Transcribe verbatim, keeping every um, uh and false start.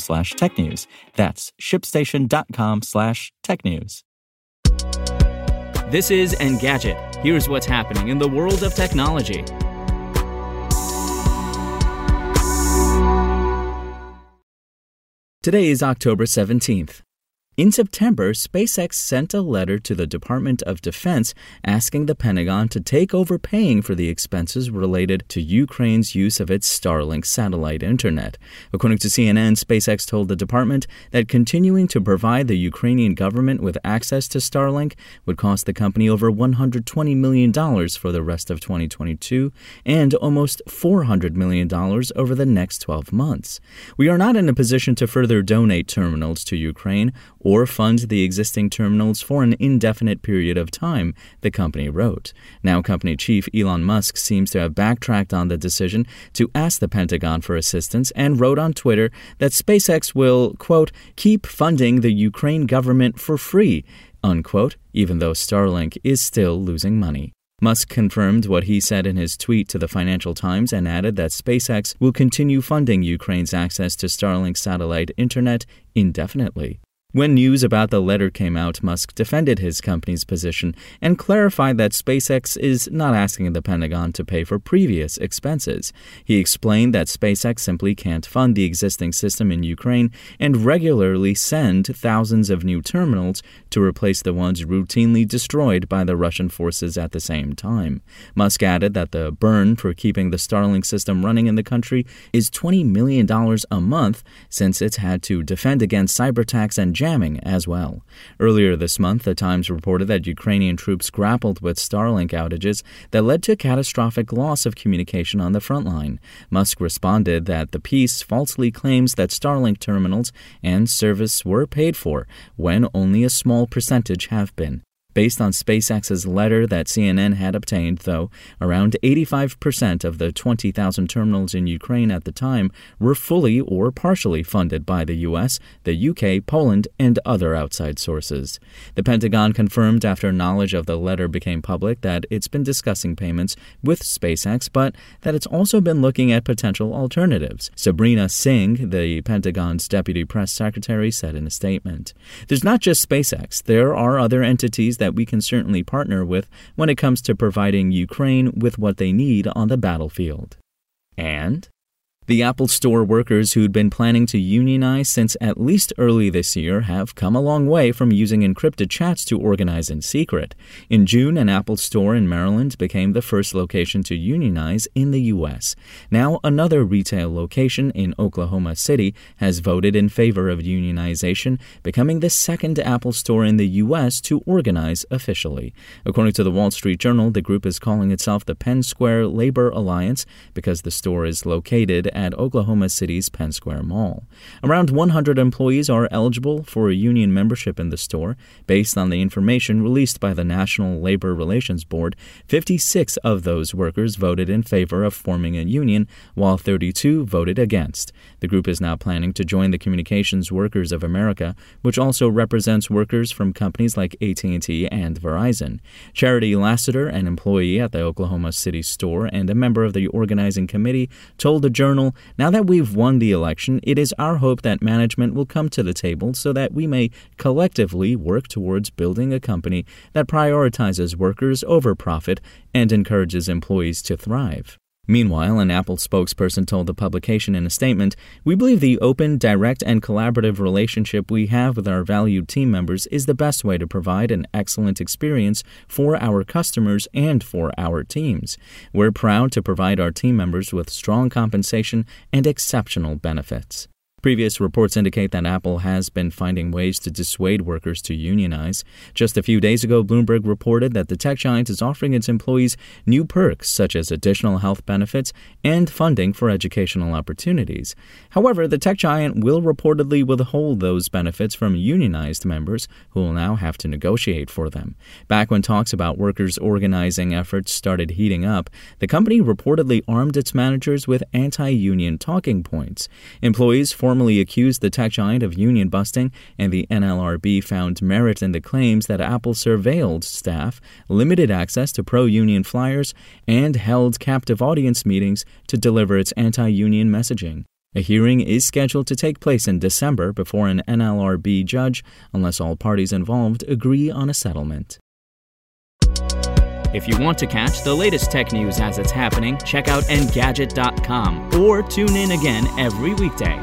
slash tech news. That's ShipStation.com slash tech news. This is Engadget. Here's what's happening in the world of technology. Today is October seventeenth. In September, SpaceX sent a letter to the Department of Defense asking the Pentagon to take over paying for the expenses related to Ukraine's use of its Starlink satellite internet. According to C N N, SpaceX told the department that continuing to provide the Ukrainian government with access to Starlink would cost the company over one hundred twenty million dollars for the rest of twenty twenty-two and almost four hundred million dollars over the next twelve months. We are not in a position to further donate terminals to Ukraine or fund the existing terminals for an indefinite period of time, the company wrote. Now, company chief Elon Musk seems to have backtracked on the decision to ask the Pentagon for assistance and wrote on Twitter that SpaceX will, quote, keep funding the Ukraine government for free, unquote, even though Starlink is still losing money. Musk confirmed what he said in his tweet to the Financial Times and added that SpaceX will continue funding Ukraine's access to Starlink satellite internet indefinitely. When news about the letter came out, Musk defended his company's position and clarified that SpaceX is not asking the Pentagon to pay for previous expenses. He explained that SpaceX simply can't fund the existing system in Ukraine and regularly send thousands of new terminals to replace the ones routinely destroyed by the Russian forces at the same time. Musk added that the burn for keeping the Starlink system running in the country is twenty million dollars a month, since it's had to defend against cyberattacks and jamming as well. Earlier this month, the Times reported that Ukrainian troops grappled with Starlink outages that led to catastrophic loss of communication on the front line. Musk responded that the piece falsely claims that Starlink terminals and service were paid for, when only a small percentage have been. Based on SpaceX's letter that C N N had obtained, though, around eighty-five percent of the twenty thousand terminals in Ukraine at the time were fully or partially funded by the U S, the U K, Poland, and other outside sources. The Pentagon confirmed after knowledge of the letter became public that it's been discussing payments with SpaceX, but that it's also been looking at potential alternatives. Sabrina Singh, the Pentagon's deputy press secretary, said in a statement, "There's not just SpaceX. There are other entities that we can certainly partner with when it comes to providing Ukraine with what they need on the battlefield." And the Apple Store workers who'd been planning to unionize since at least early this year have come a long way from using encrypted chats to organize in secret. In June, an Apple Store in Maryland became the first location to unionize in the U S. Now, another retail location in Oklahoma City has voted in favor of unionization, becoming the second Apple Store in the U S to organize officially. According to the Wall Street Journal, the group is calling itself the Penn Square Labor Alliance because the store is located at Oklahoma City's Penn Square Mall. Around one hundred employees are eligible for a union membership in the store. Based on the information released by the National Labor Relations Board, fifty-six of those workers voted in favor of forming a union, while thirty-two voted against. The group is now planning to join the Communications Workers of America, which also represents workers from companies like A T and T and Verizon. Charity Lassiter, an employee at the Oklahoma City store and a member of the organizing committee, told the Journal, "Now that we've won the election, it is our hope that management will come to the table so that we may collectively work towards building a company that prioritizes workers over profit and encourages employees to thrive." Meanwhile, an Apple spokesperson told the publication in a statement, "We believe the open, direct, and collaborative relationship we have with our valued team members is the best way to provide an excellent experience for our customers and for our teams. We're proud to provide our team members with strong compensation and exceptional benefits." Previous reports indicate that Apple has been finding ways to dissuade workers to unionize. Just a few days ago, Bloomberg reported that the tech giant is offering its employees new perks such as additional health benefits and funding for educational opportunities. However, the tech giant will reportedly withhold those benefits from unionized members who will now have to negotiate for them. Back when talks about workers' organizing efforts started heating up, the company reportedly armed its managers with anti-union talking points. Employees formally accused the tech giant of union busting, and the N L R B found merit in the claims that Apple surveilled staff, limited access to pro-union flyers, and held captive audience meetings to deliver its anti-union messaging. A hearing is scheduled to take place in December before an N L R B judge, unless all parties involved agree on a settlement. If you want to catch the latest tech news as it's happening, check out Engadget dot com or tune in again every weekday.